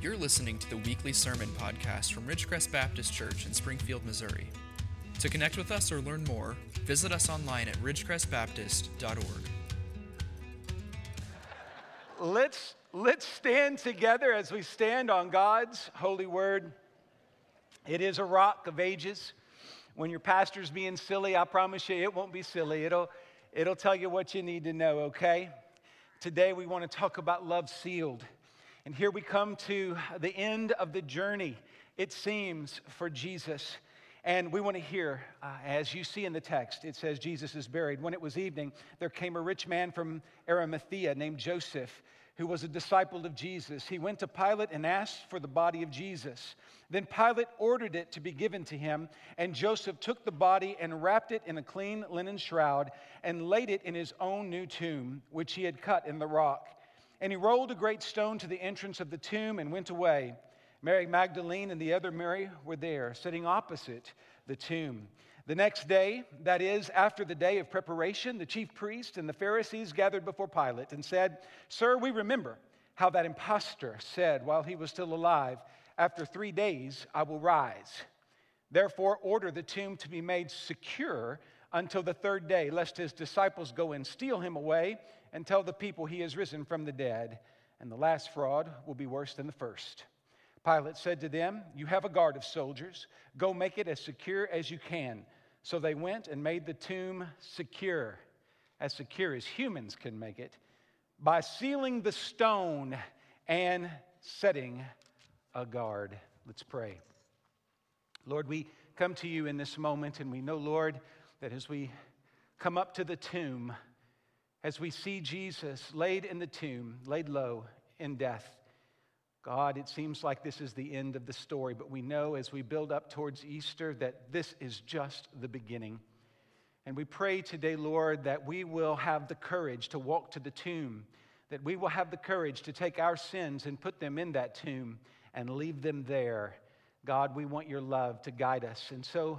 You're listening to the weekly sermon podcast from Ridgecrest Baptist Church in Springfield, Missouri. To connect with us or learn more, visit us online at ridgecrestbaptist.org. Let's stand together as we stand on God's holy word. It is a rock of ages. When your pastor's being silly, I promise you it won't be silly. It'll tell you what you need to know, okay? Today we want to talk about love sealed. And here we come to the end of the journey, it seems, for Jesus. And we want to hear, as you see in the text, it says Jesus is buried. When it was evening, there came a rich man from Arimathea named Joseph, who was a disciple of Jesus. He went to Pilate and asked for the body of Jesus. Then Pilate ordered it to be given to him, and Joseph took the body and wrapped it in a clean linen shroud and laid it in his own new tomb, which he had cut in the rock. And he rolled a great stone to the entrance of the tomb and went away. Mary Magdalene and the other Mary were there, sitting opposite the tomb. The next day, that is, after the day of preparation, the chief priests and the Pharisees gathered before Pilate and said, "Sir, we remember how that impostor said while he was still alive, 'After 3 days I will rise.' Therefore, order the tomb to be made secure until the third day, lest his disciples go and steal him away and tell the people he is risen from the dead, and the last fraud will be worse than the first." Pilate said to them, "You have a guard of soldiers. Go make it as secure as you can." So they went and made the tomb secure as humans can make it, by sealing the stone and setting a guard. Let's pray. Lord, we come to you in this moment, and we know, Lord, that as we come up to the tomb, as we see Jesus laid in the tomb, laid low in death, God, it seems like this is the end of the story, but we know as we build up towards Easter that this is just the beginning. And we pray today, Lord, that we will have the courage to walk to the tomb, that we will have the courage to take our sins and put them in that tomb and leave them there. God, we want your love to guide us. And so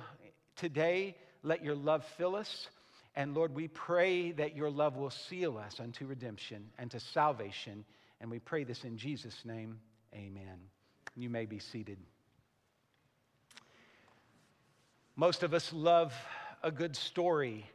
today, let your love fill us. And Lord, we pray that your love will seal us unto redemption and to salvation. And we pray this in Jesus' name. Amen. You may be seated. Most of us love a good story.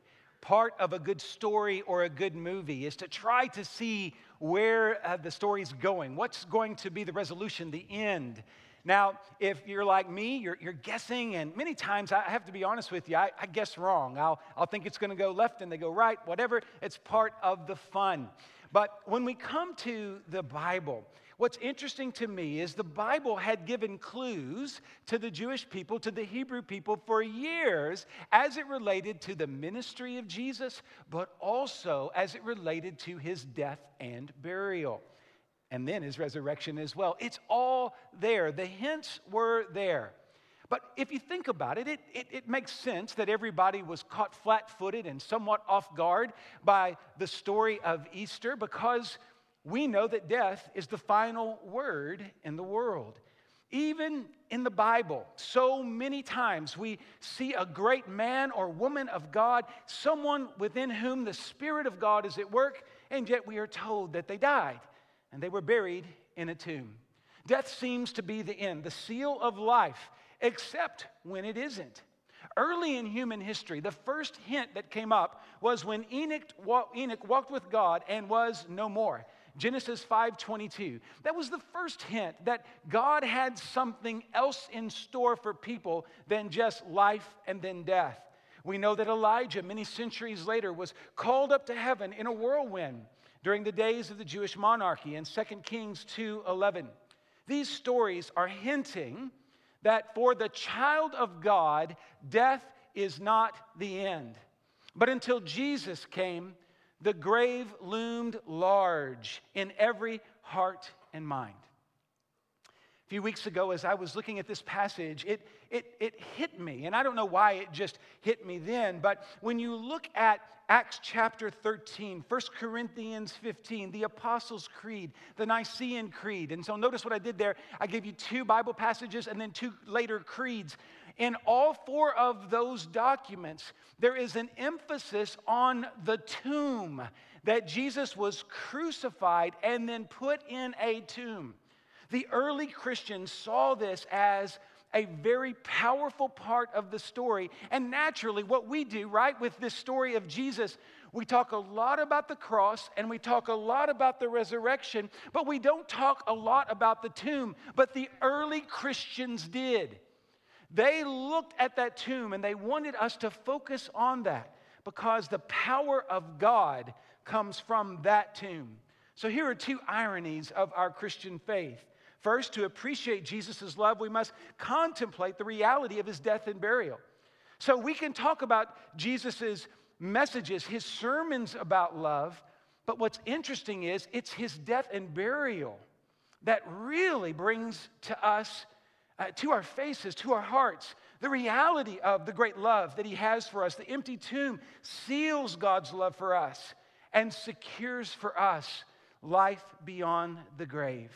Part of a good story or a good movie is to try to see where the story's going. What's going to be the resolution, the end? Now, if you're like me, you're guessing, and many times, I have to be honest with you, I guess wrong. I'll think it's going to go left, and they go right, whatever. It's part of the fun. But when we come to the Bible, what's interesting to me is the Bible had given clues to the Jewish people, to the Hebrew people for years as it related to the ministry of Jesus, but also as it related to his death and burial, and then his resurrection as well. It's all there. The hints were there. But if you think about it, it makes sense that everybody was caught flat-footed and somewhat off guard by the story of Easter, because we know that death is the final word in the world. Even in the Bible, so many times we see a great man or woman of God, someone within whom the Spirit of God is at work, and yet we are told that they died and they were buried in a tomb. Death seems to be the end, the seal of life, except when it isn't. Early in human history, the first hint that came up was when Enoch walked with God and was no more. Genesis 5:22. That was the first hint that God had something else in store for people than just life and then death. We know that Elijah, many centuries later, was called up to heaven in a whirlwind during the days of the Jewish monarchy in 2 Kings 2:11. These stories are hinting that for the child of God, death is not the end. But until Jesus came, the grave loomed large in every heart and mind. A few weeks ago, as I was looking at this passage, it hit me, and I don't know why it just hit me then, but when you look at Acts chapter 13, 1 Corinthians 15, the Apostles' Creed, the Nicene Creed, and so notice what I did there. I gave you two Bible passages and then two later creeds. In all four of those documents, there is an emphasis on the tomb, that Jesus was crucified and then put in a tomb. The early Christians saw this as a very powerful part of the story. And naturally, what we do, right, with this story of Jesus, we talk a lot about the cross and we talk a lot about the resurrection, but we don't talk a lot about the tomb. But the early Christians did. They looked at that tomb and they wanted us to focus on that because the power of God comes from that tomb. So here are two ironies of our Christian faith. First, to appreciate Jesus' love, we must contemplate the reality of his death and burial. So we can talk about Jesus' messages, his sermons about love, but what's interesting is it's his death and burial that really brings to us, to our faces, to our hearts, the reality of the great love that he has for us. The empty tomb seals God's love for us and secures for us life beyond the grave.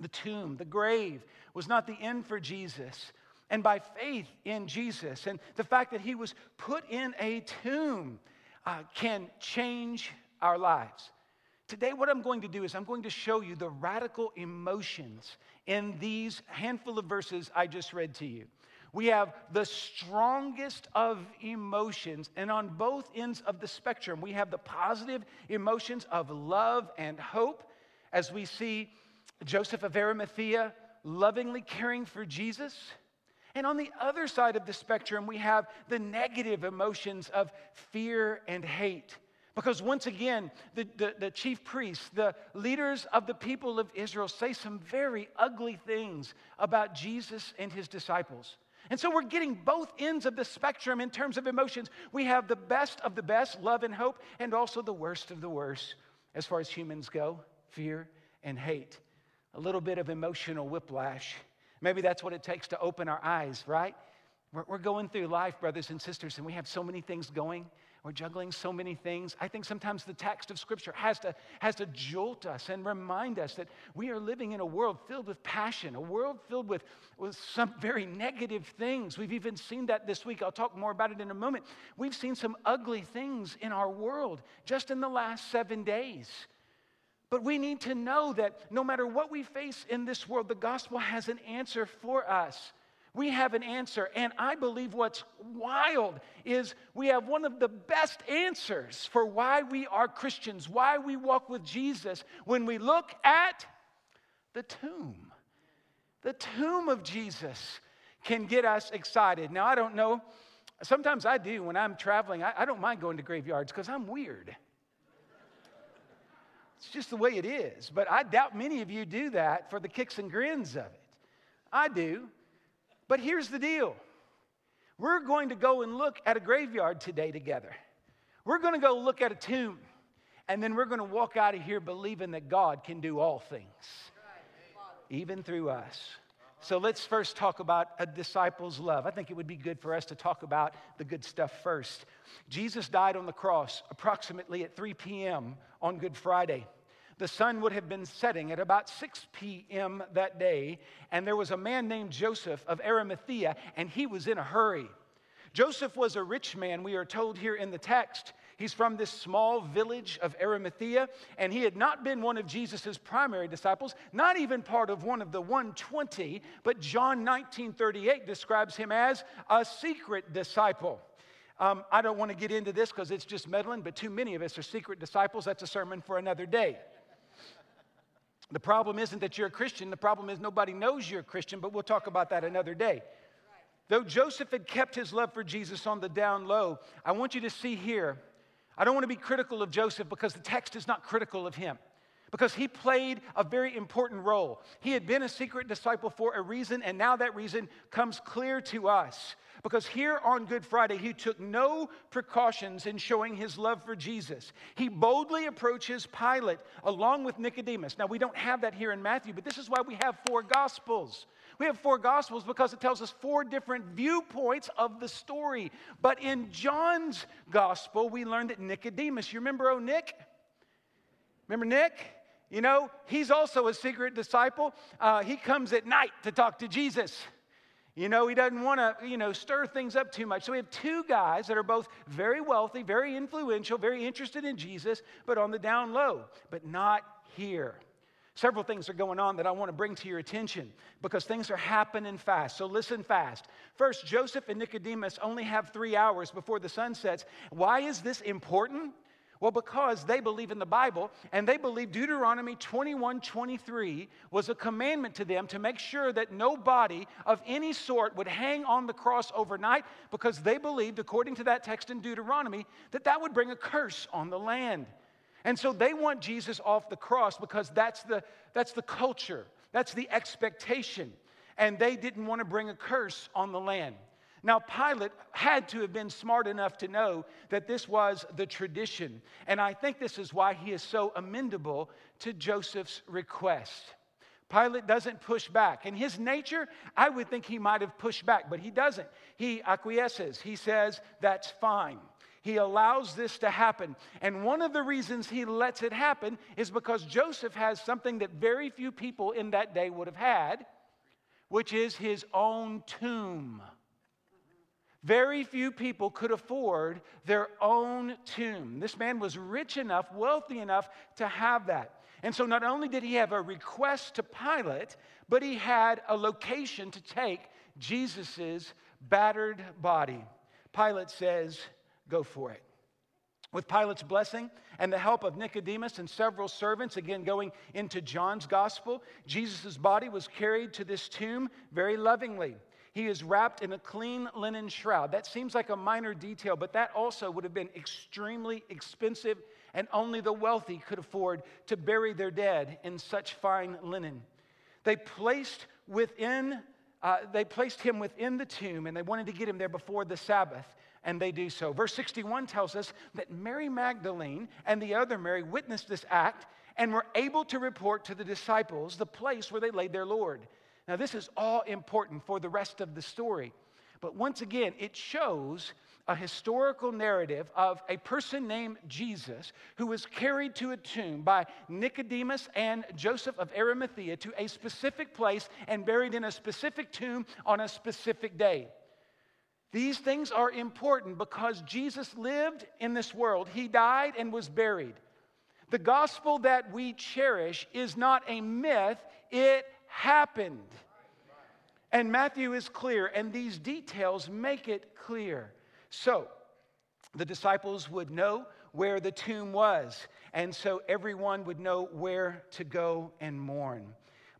The tomb, the grave, was not the end for Jesus. And by faith in Jesus and the fact that he was put in a tomb can change our lives. Today, what I'm going to do is I'm going to show you the radical emotions in these handful of verses I just read to you. We have the strongest of emotions, and on both ends of the spectrum, we have the positive emotions of love and hope, as we see Joseph of Arimathea lovingly caring for Jesus. And on the other side of the spectrum, we have the negative emotions of fear and hate. Because once again, the chief priests, the leaders of the people of Israel say some very ugly things about Jesus and his disciples. And so we're getting both ends of the spectrum in terms of emotions. We have the best of the best, love and hope, and also the worst of the worst as far as humans go, fear and hate. A little bit of emotional whiplash. Maybe that's what it takes to open our eyes, right? We're going through life, brothers and sisters, and we have so many things going. We're juggling so many things. I think sometimes the text of Scripture has to jolt us and remind us that we are living in a world filled with passion, a world filled with some very negative things. We've even seen that this week. I'll talk more about it in a moment. We've seen some ugly things in our world just in the last 7 days. But we need to know that no matter what we face in this world, the gospel has an answer for us. We have an answer, and I believe what's wild is we have one of the best answers for why we are Christians, why we walk with Jesus, when we look at the tomb. The tomb of Jesus can get us excited. Now, I don't know. Sometimes I do when I'm traveling. I don't mind going to graveyards because I'm weird. It's just the way it is, but I doubt many of you do that for the kicks and grins of it. I do, but here's the deal. We're going to go and look at a graveyard today together. We're going to go look at a tomb, and then we're going to walk out of here believing that God can do all things, even through us. So let's first talk about a disciple's love. I think it would be good for us to talk about the good stuff first. Jesus died on the cross approximately at 3 p.m. on Good Friday. The sun would have been setting at about 6 p.m. that day, and there was a man named Joseph of Arimathea, and he was in a hurry. Joseph was a rich man, we are told here in the text. He's from this small village of Arimathea, and he had not been one of Jesus' primary disciples, not even part of one of the 120, but John 19:38 describes him as a secret disciple. I don't want to get into this because it's just meddling, but too many of us are secret disciples. That's a sermon for another day. The problem isn't that you're a Christian. The problem is nobody knows you're a Christian, but we'll talk about that another day. Though Joseph had kept his love for Jesus on the down low, I want you to see here, I don't want to be critical of Joseph because the text is not critical of him, because he played a very important role. He had been a secret disciple for a reason, and now that reason comes clear to us, because here on Good Friday, he took no precautions in showing his love for Jesus. He boldly approaches Pilate along with Nicodemus. Now, we don't have that here in Matthew, but this is why we have four Gospels. We have four Gospels because it tells us four different viewpoints of the story. But in John's Gospel, we learn that Nicodemus, you remember Nick? Remember Nick? You know, he's also a secret disciple. He comes at night to talk to Jesus. You know, he doesn't want to, stir things up too much. So we have two guys that are both very wealthy, very influential, very interested in Jesus, but on the down low, but not here. Several things are going on that I want to bring to your attention because things are happening fast. So listen fast. First, Joseph and Nicodemus only have 3 hours before the sun sets. Why is this important? Well, because they believe in the Bible, and they believe Deuteronomy 21:23 was a commandment to them to make sure that no body of any sort would hang on the cross overnight, because they believed, according to that text in Deuteronomy, that that would bring a curse on the land. And so they want Jesus off the cross because that's the culture. That's the expectation. And they didn't want to bring a curse on the land. Now, Pilate had to have been smart enough to know that this was the tradition. And I think this is why he is so amenable to Joseph's request. Pilate doesn't push back. In his nature, I would think he might have pushed back, but he doesn't. He acquiesces. He says, that's fine. He allows this to happen. And one of the reasons he lets it happen is because Joseph has something that very few people in that day would have had, which is his own tomb. Very few people could afford their own tomb. This man was rich enough, wealthy enough to have that. And so not only did he have a request to Pilate, but he had a location to take Jesus' battered body. Pilate says, go for it. With Pilate's blessing and the help of Nicodemus and several servants, again going into John's gospel, Jesus' body was carried to this tomb very lovingly. He is wrapped in a clean linen shroud. That seems like a minor detail, but that also would have been extremely expensive, and only the wealthy could afford to bury their dead in such fine linen. They placed him within the tomb, and they wanted to get him there before the Sabbath. And they do so. Verse 61 tells us that Mary Magdalene and the other Mary witnessed this act and were able to report to the disciples the place where they laid their Lord. Now, this is all important for the rest of the story. But once again, it shows a historical narrative of a person named Jesus who was carried to a tomb by Nicodemus and Joseph of Arimathea to a specific place and buried in a specific tomb on a specific day. These things are important because Jesus lived in this world. He died and was buried. The gospel that we cherish is not a myth. It happened. And Matthew is clear, and these details make it clear. So the disciples would know where the tomb was, and so everyone would know where to go and mourn.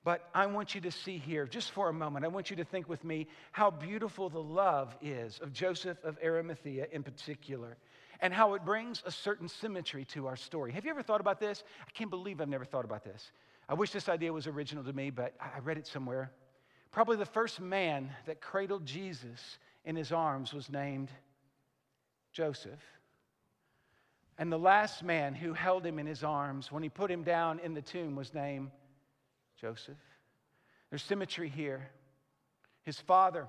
But I want you to see here, just for a moment, I want you to think with me how beautiful the love is of Joseph of Arimathea in particular, and how it brings a certain symmetry to our story. Have you ever thought about this? I can't believe I've never thought about this. I wish this idea was original to me, but I read it somewhere. Probably the first man that cradled Jesus in his arms was named Joseph. And the last man who held him in his arms when he put him down in the tomb was named Joseph. There's symmetry here. His father,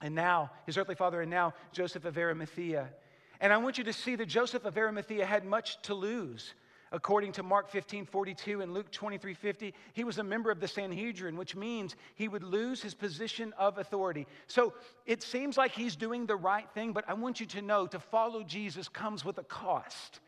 and now, his earthly father, and now Joseph of Arimathea. And I want you to see that Joseph of Arimathea had much to lose. According to Mark 15:42 and Luke 23:50, he was a member of the Sanhedrin, which means he would lose his position of authority. So it seems like he's doing the right thing, but I want you to know to follow Jesus comes with a cost.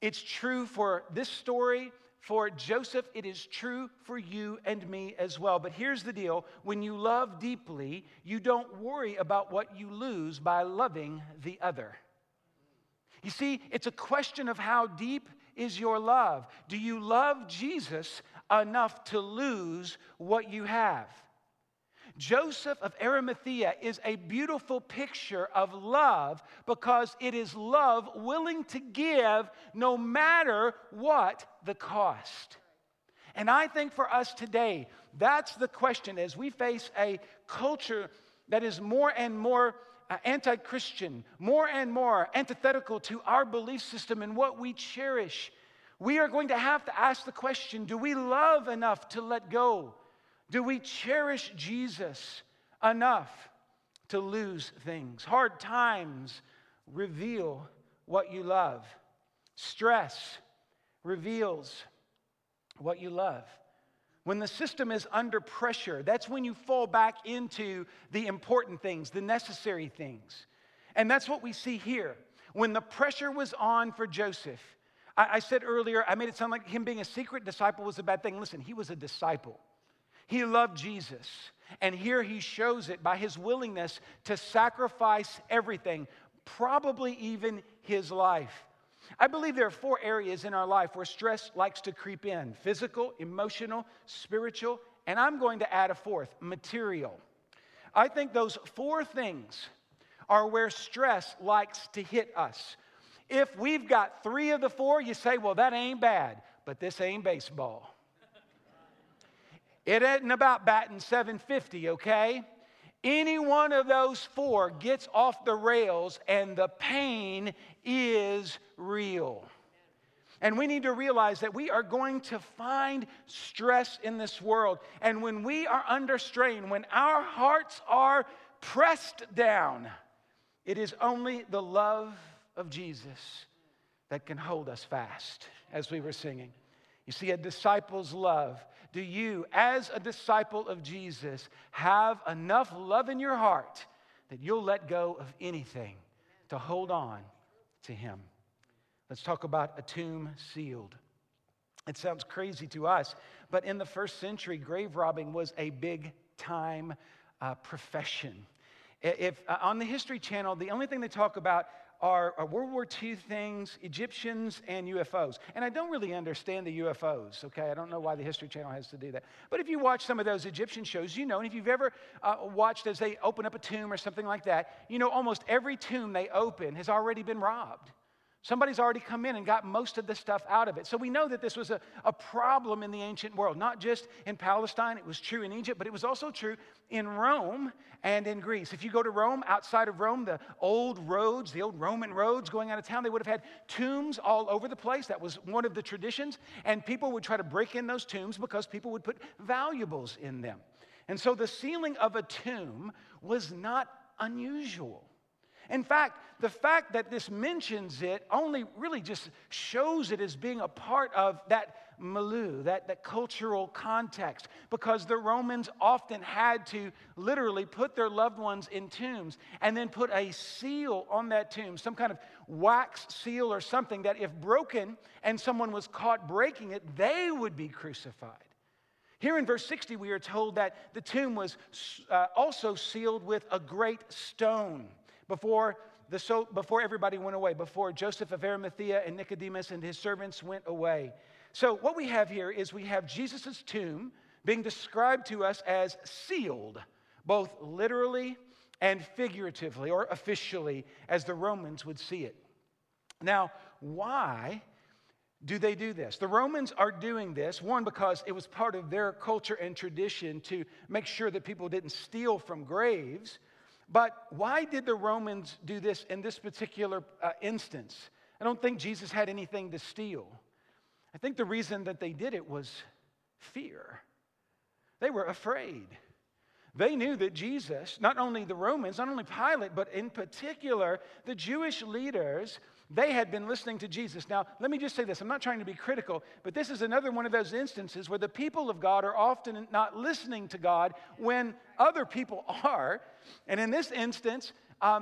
It's true for this story. For Joseph, it is true for you and me as well. But here's the deal. When you love deeply, you don't worry about what you lose by loving the other. You see, it's a question of how deep is your love. Do you love Jesus enough to lose what you have? Joseph of Arimathea is a beautiful picture of love because it is love willing to give no matter what the cost. And I think for us today, that's the question as we face a culture that is more and more anti-Christian, more and more antithetical to our belief system and what we cherish. We are going to have to ask the question, do we love enough to let go? Do we cherish Jesus enough to lose things? Hard times reveal what you love. Stress reveals what you love. When the system is under pressure, that's when you fall back into the important things, the necessary things. And that's what we see here. When the pressure was on for Joseph, I said earlier, I made it sound like him being a secret disciple was a bad thing. Listen, he was a disciple. He loved Jesus. And here he shows it by his willingness to sacrifice everything, probably even his life. I believe there are four areas in our life where stress likes to creep in: physical, emotional, spiritual, and I'm going to add a fourth, material. I think those four things are where stress likes to hit us. If we've got three of the four, you say, well, that ain't bad, but this ain't baseball. It ain't about batting 750, okay? Any one of those four gets off the rails, and the pain is real. And we need to realize that we are going to find stress in this world. And when we are under strain, when our hearts are pressed down, it is only the love of Jesus that can hold us fast, as we were singing. You see, a disciple's love. Do you, as a disciple of Jesus, have enough love in your heart that you'll let go of anything to hold on to him? Let's talk about a tomb sealed. It sounds crazy to us, but in the first century, grave robbing was a big-time profession. If on the History Channel, the only thing they talk about are World War II things, Egyptians, and UFOs. And I don't really understand the UFOs, okay? I don't know why the History Channel has to do that. But if you watch some of those Egyptian shows, you know, and if you've ever watched as they open up a tomb or something like that, you know almost every tomb they open has already been robbed. Somebody's already come in and got most of the stuff out of it. So we know that this was a problem in the ancient world, not just in Palestine. It was true in Egypt, but it was also true in Rome and in Greece. If you go to Rome, outside of Rome, the old Roman roads going out of town, they would have had tombs all over the place. That was one of the traditions. And people would try to break in those tombs because people would put valuables in them. And so the sealing of a tomb was not unusual. In fact, the fact that this mentions it only really just shows it as being a part of that milieu, that cultural context, because the Romans often had to literally put their loved ones in tombs and then put a seal on that tomb, some kind of wax seal or something that if broken and someone was caught breaking it, they would be crucified. Here in verse 60, we are told that the tomb was also sealed with a great stone. Before everybody went away, before Joseph of Arimathea and Nicodemus and his servants went away. So what we have here is we have Jesus' tomb being described to us as sealed, both literally and figuratively or officially, as the Romans would see it. Now, why do they do this? The Romans are doing this, one, because it was part of their culture and tradition to make sure that people didn't steal from graves. But why did the Romans do this in this particular instance? I don't think Jesus had anything to steal. I think the reason that they did it was fear. They were afraid. They knew that Jesus, not only the Romans, not only Pilate, but in particular the Jewish leaders, they had been listening to Jesus. Now, let me just say this. I'm not trying to be critical, but this is another one of those instances where the people of God are often not listening to God when other people are. And in this instance,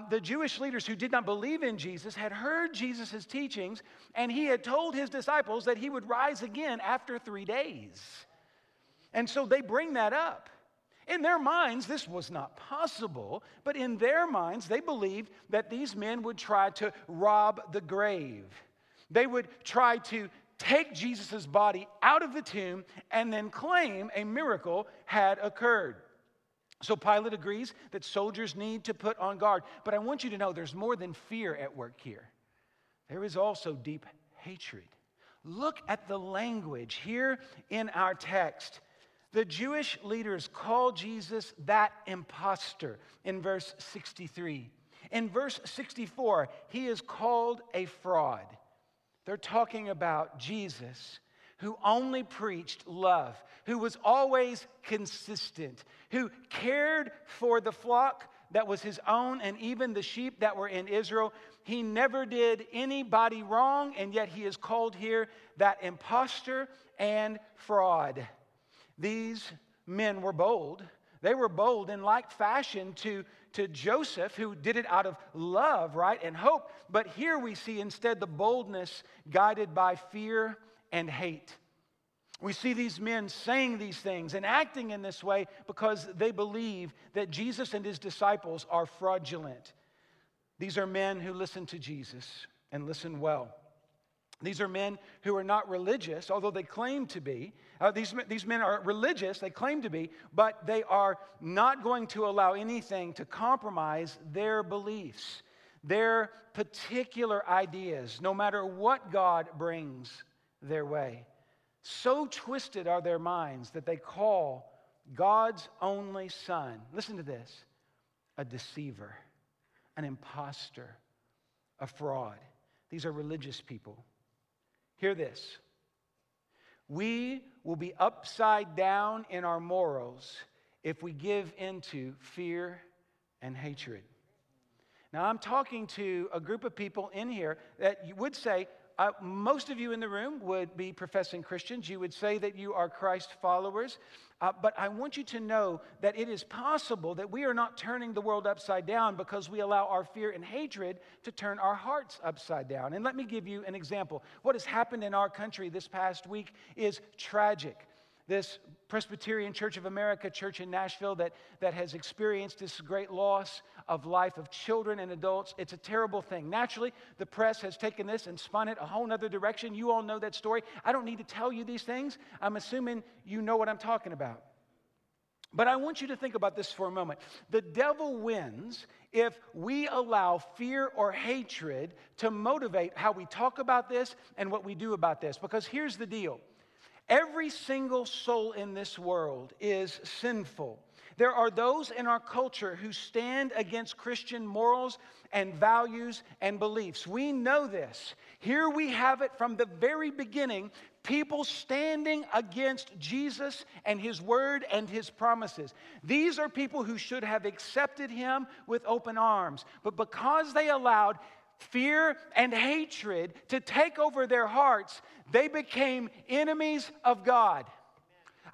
the Jewish leaders who did not believe in Jesus had heard Jesus' teachings, and he had told his disciples that he would rise again after 3 days. And so they bring that up. In their minds, this was not possible, but in their minds, they believed that these men would try to rob the grave. They would try to take Jesus' body out of the tomb and then claim a miracle had occurred. So Pilate agrees that soldiers need to put on guard, but I want you to know there's more than fear at work here. There is also deep hatred. Look at the language here in our text. The Jewish leaders call Jesus that imposter in verse 63. In verse 64, he is called a fraud. They're talking about Jesus, who only preached love, who was always consistent, who cared for the flock that was his own and even the sheep that were in Israel. He never did anybody wrong, and yet he is called here that imposter and fraud. These men were bold. They were bold in like fashion to Joseph, who did it out of love, right, and hope. But here we see instead the boldness guided by fear and hate. We see these men saying these things and acting in this way because they believe that Jesus and his disciples are fraudulent. These are men who listen to Jesus and listen well. These are men who are not religious, although they claim to be. These men are religious, they claim to be, but they are not going to allow anything to compromise their beliefs, their particular ideas, no matter what God brings their way. So twisted are their minds that they call God's only Son, listen to this, a deceiver, an imposter, a fraud. These are religious people. Hear this. We will be upside down in our morals if we give into fear and hatred. Now, I'm talking to a group of people in here that you would say, most of you in the room would be professing Christians. You would say that you are Christ followers. But I want you to know that it is possible that we are not turning the world upside down because we allow our fear and hatred to turn our hearts upside down. And let me give you an example. What has happened in our country this past week is tragic. This Presbyterian Church of America church in Nashville that has experienced this great loss of life of children and adults. It's a terrible thing. Naturally, the press has taken this and spun it a whole other direction. You all know that story. I don't need to tell you these things. I'm assuming you know what I'm talking about. But I want you to think about this for a moment. The devil wins if we allow fear or hatred to motivate how we talk about this and what we do about this. Because here's the deal. Every single soul in this world is sinful. There are those in our culture who stand against Christian morals and values and beliefs. We know this. Here we have it from the very beginning, people standing against Jesus and his word and his promises. These are people who should have accepted him with open arms. But because they allowed fear and hatred to take over their hearts, they became enemies of God.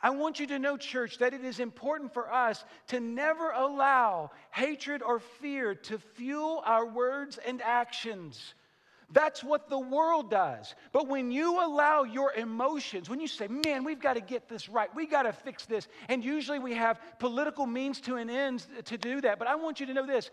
I want you to know, church, that it is important for us to never allow hatred or fear to fuel our words and actions. That's what the world does. But when you allow your emotions, when you say, man, we've got to get this right, we got to fix this, and usually we have political means to an end to do that. But I want you to know this.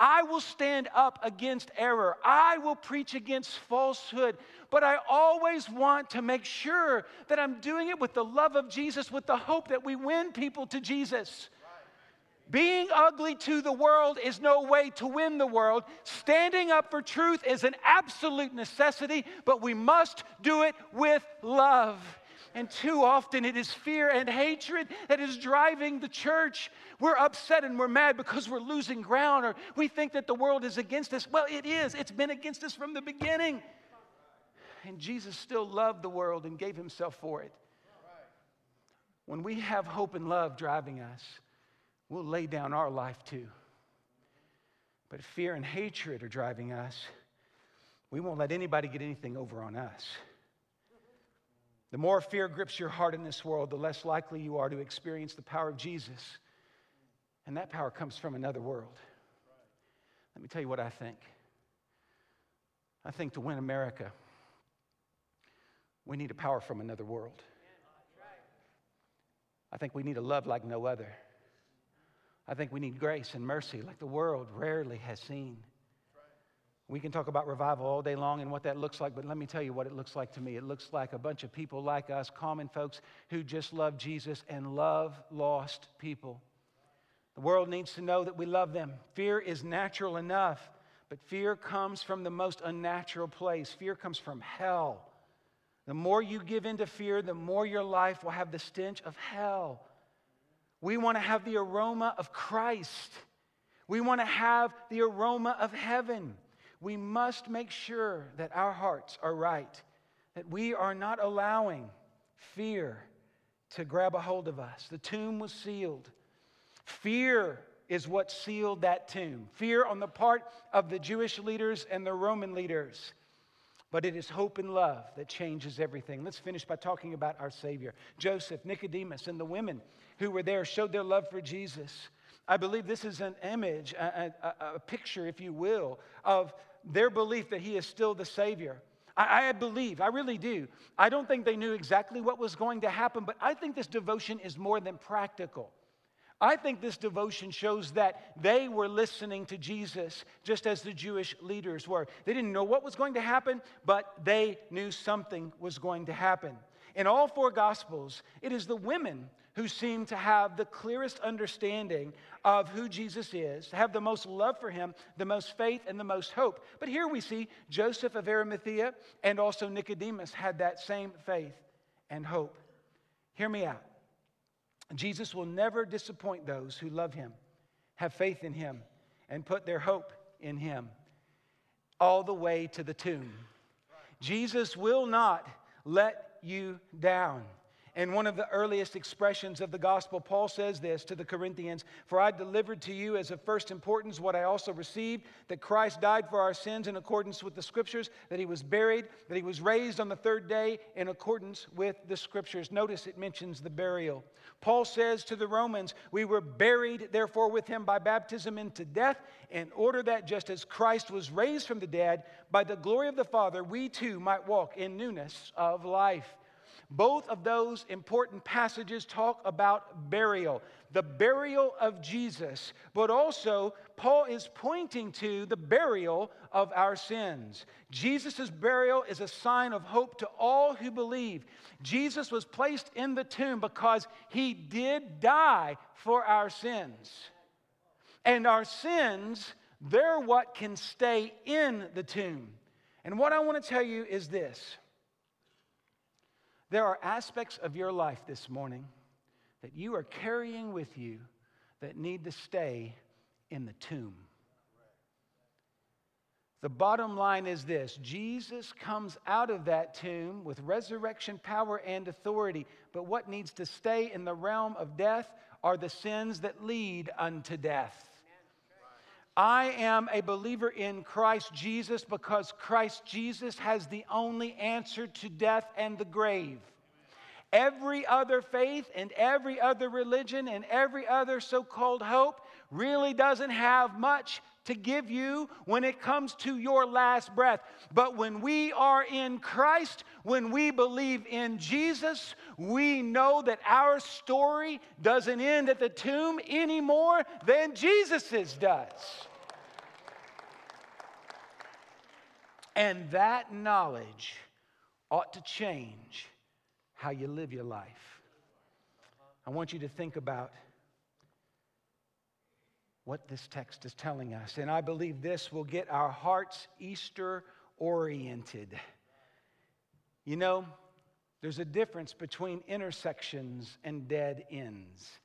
I will stand up against error. I will preach against falsehood. But I always want to make sure that I'm doing it with the love of Jesus, with the hope that we win people to Jesus. Being ugly to the world is no way to win the world. Standing up for truth is an absolute necessity, but we must do it with love. And too often it is fear and hatred that is driving the church. We're upset and we're mad because we're losing ground, or we think that the world is against us. Well, it is. It's been against us from the beginning. And Jesus still loved the world and gave himself for it. When we have hope and love driving us, we'll lay down our life too. But if fear and hatred are driving us, we won't let anybody get anything over on us. The more fear grips your heart in this world, the less likely you are to experience the power of Jesus. And that power comes from another world. Let me tell you what I think. I think to win America, we need a power from another world. I think we need a love like no other. I think we need grace and mercy like the world rarely has seen. We can talk about revival all day long and what that looks like, but let me tell you what it looks like to me. It looks like a bunch of people like us, common folks who just love Jesus and love lost people. The world needs to know that we love them. Fear is natural enough, but fear comes from the most unnatural place. Fear comes from hell. The more you give into fear, the more your life will have the stench of hell. We want to have the aroma of Christ. We want to have the aroma of heaven. We must make sure that our hearts are right, that we are not allowing fear to grab a hold of us. The tomb was sealed. Fear is what sealed that tomb. Fear on the part of the Jewish leaders and the Roman leaders. But it is hope and love that changes everything. Let's finish by talking about our Savior. Joseph, Nicodemus, and the women who were there showed their love for Jesus. I believe this is an image, a picture, if you will, of their belief that he is still the Savior. I believe, I really do. I don't think they knew exactly what was going to happen, but I think this devotion is more than practical. I think this devotion shows that they were listening to Jesus just as the Jewish leaders were. They didn't know what was going to happen, but they knew something was going to happen. In all four Gospels, it is the women who seem to have the clearest understanding of who Jesus is, have the most love for him, the most faith, and the most hope. But here we see Joseph of Arimathea and also Nicodemus had that same faith and hope. Hear me out. Jesus will never disappoint those who love him, have faith in him, and put their hope in him all the way to the tomb. Jesus will not let you down. In one of the earliest expressions of the gospel, Paul says this to the Corinthians, "For I delivered to you as of first importance what I also received, that Christ died for our sins in accordance with the Scriptures, that he was buried, that he was raised on the third day in accordance with the Scriptures." Notice it mentions the burial. Paul says to the Romans, "We were buried, therefore, with him by baptism into death, in order that just as Christ was raised from the dead, by the glory of the Father, we too might walk in newness of life." Both of those important passages talk about burial, the burial of Jesus, but also Paul is pointing to the burial of our sins. Jesus' burial is a sign of hope to all who believe. Jesus was placed in the tomb because he did die for our sins. And our sins, they're what can stay in the tomb. And what I want to tell you is this. There are aspects of your life this morning that you are carrying with you that need to stay in the tomb. The bottom line is this: Jesus comes out of that tomb with resurrection power and authority, but what needs to stay in the realm of death are the sins that lead unto death. I am a believer in Christ Jesus because Christ Jesus has the only answer to death and the grave. Every other faith and every other religion and every other so-called hope really doesn't have much to give you when it comes to your last breath. But when we are in Christ, when we believe in Jesus, we know that our story doesn't end at the tomb any more than Jesus's does. And that knowledge ought to change how you live your life. I want you to think about what this text is telling us. And I believe this will get our hearts Easter-oriented. You know, there's a difference between intersections and dead ends.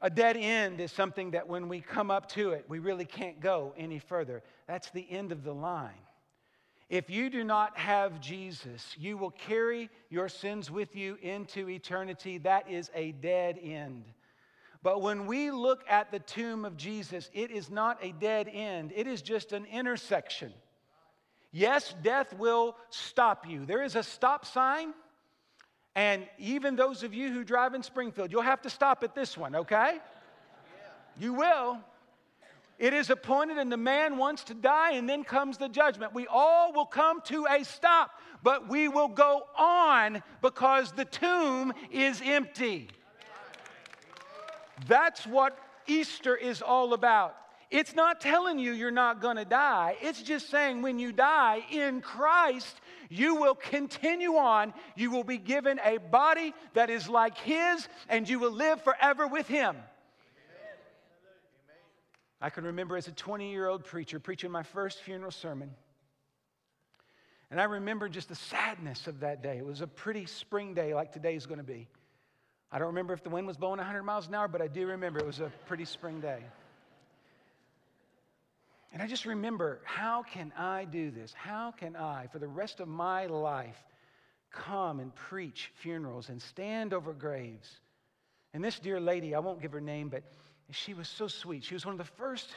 A dead end is something that when we come up to it, we really can't go any further. That's the end of the line. If you do not have Jesus, you will carry your sins with you into eternity. That is a dead end. But when we look at the tomb of Jesus, it is not a dead end. It is just an intersection. Yes, death will stop you. There is a stop sign. And even those of you who drive in Springfield, you'll have to stop at this one, okay? Yeah. You will. It is appointed and the man wants to die and then comes the judgment. We all will come to a stop, but we will go on because the tomb is empty. That's what Easter is all about. It's not telling you you're not going to die. It's just saying when you die in Christ, you will continue on. You will be given a body that is like his, and you will live forever with him. Amen. I can remember as a 20-year-old preacher preaching my first funeral sermon. And I remember just the sadness of that day. It was a pretty spring day like today is going to be. I don't remember if the wind was blowing 100 miles an hour, but I do remember it was a pretty spring day. And I just remember, how can I do this? How can I, for the rest of my life, come and preach funerals and stand over graves? And this dear lady, I won't give her name, but she was so sweet. She was one of the first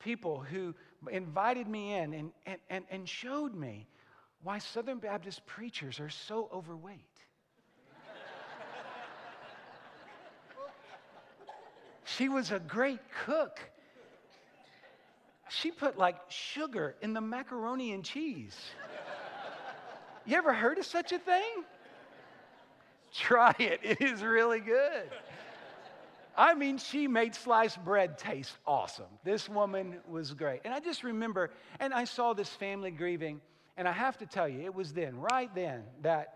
people who invited me in and showed me why Southern Baptist preachers are so overweight. She was a great cook. She put like sugar in the macaroni and cheese. You ever heard of such a thing? Try it. It is really good. I mean, she made sliced bread taste awesome. This woman was great. And I just remember, and I saw this family grieving, and I have to tell you, it was then, right then, that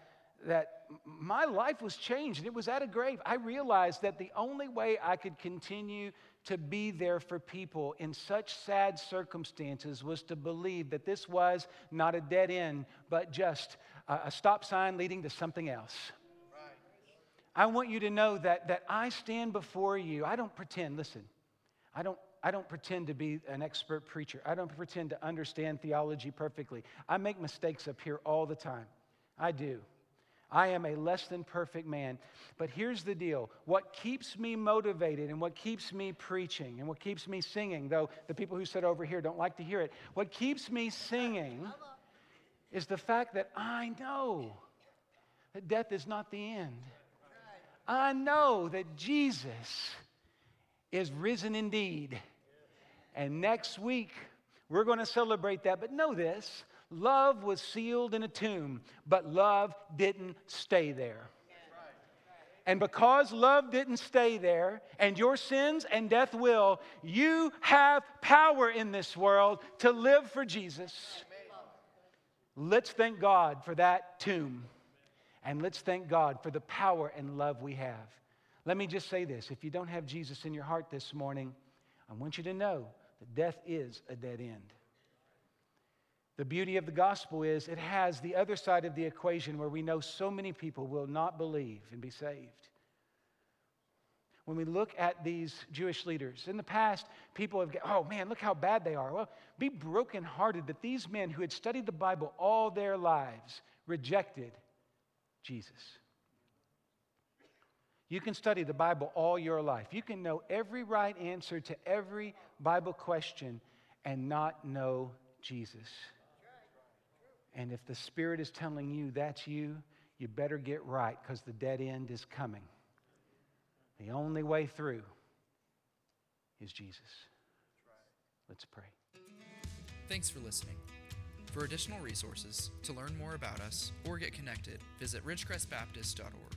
my life was changed. It was at a grave. I realized that the only way I could continue to be there for people in such sad circumstances was to believe that this was not a dead end, but just a stop sign leading to something else. I want you to know that I stand before you. I don't pretend. Listen, I don't pretend to be an expert preacher. I don't pretend to understand theology perfectly. I make mistakes up here all the time. I do. I am a less than perfect man. But here's the deal. What keeps me motivated and what keeps me preaching and what keeps me singing, though the people who sit over here don't like to hear it, what keeps me singing is the fact that I know that death is not the end. I know that Jesus is risen indeed. And next week, we're going to celebrate that. But know this, love was sealed in a tomb, but love didn't stay there. And because love didn't stay there, and your sins and death will, you have power in this world to live for Jesus. Let's thank God for that tomb. And let's thank God for the power and love we have. Let me just say this. If you don't have Jesus in your heart this morning, I want you to know that death is a dead end. The beauty of the gospel is it has the other side of the equation where we know so many people will not believe and be saved. When we look at these Jewish leaders, in the past, people have, oh man, look how bad they are. Well, be brokenhearted that these men who had studied the Bible all their lives rejected Jesus. You can study the Bible all your life. You can know every right answer to every Bible question and not know Jesus. And if the Spirit is telling you that's you, you better get right because the dead end is coming. The only way through is Jesus. Let's pray. Thanks for listening. For additional resources, to learn more about us, or get connected, visit ridgecrestbaptist.org.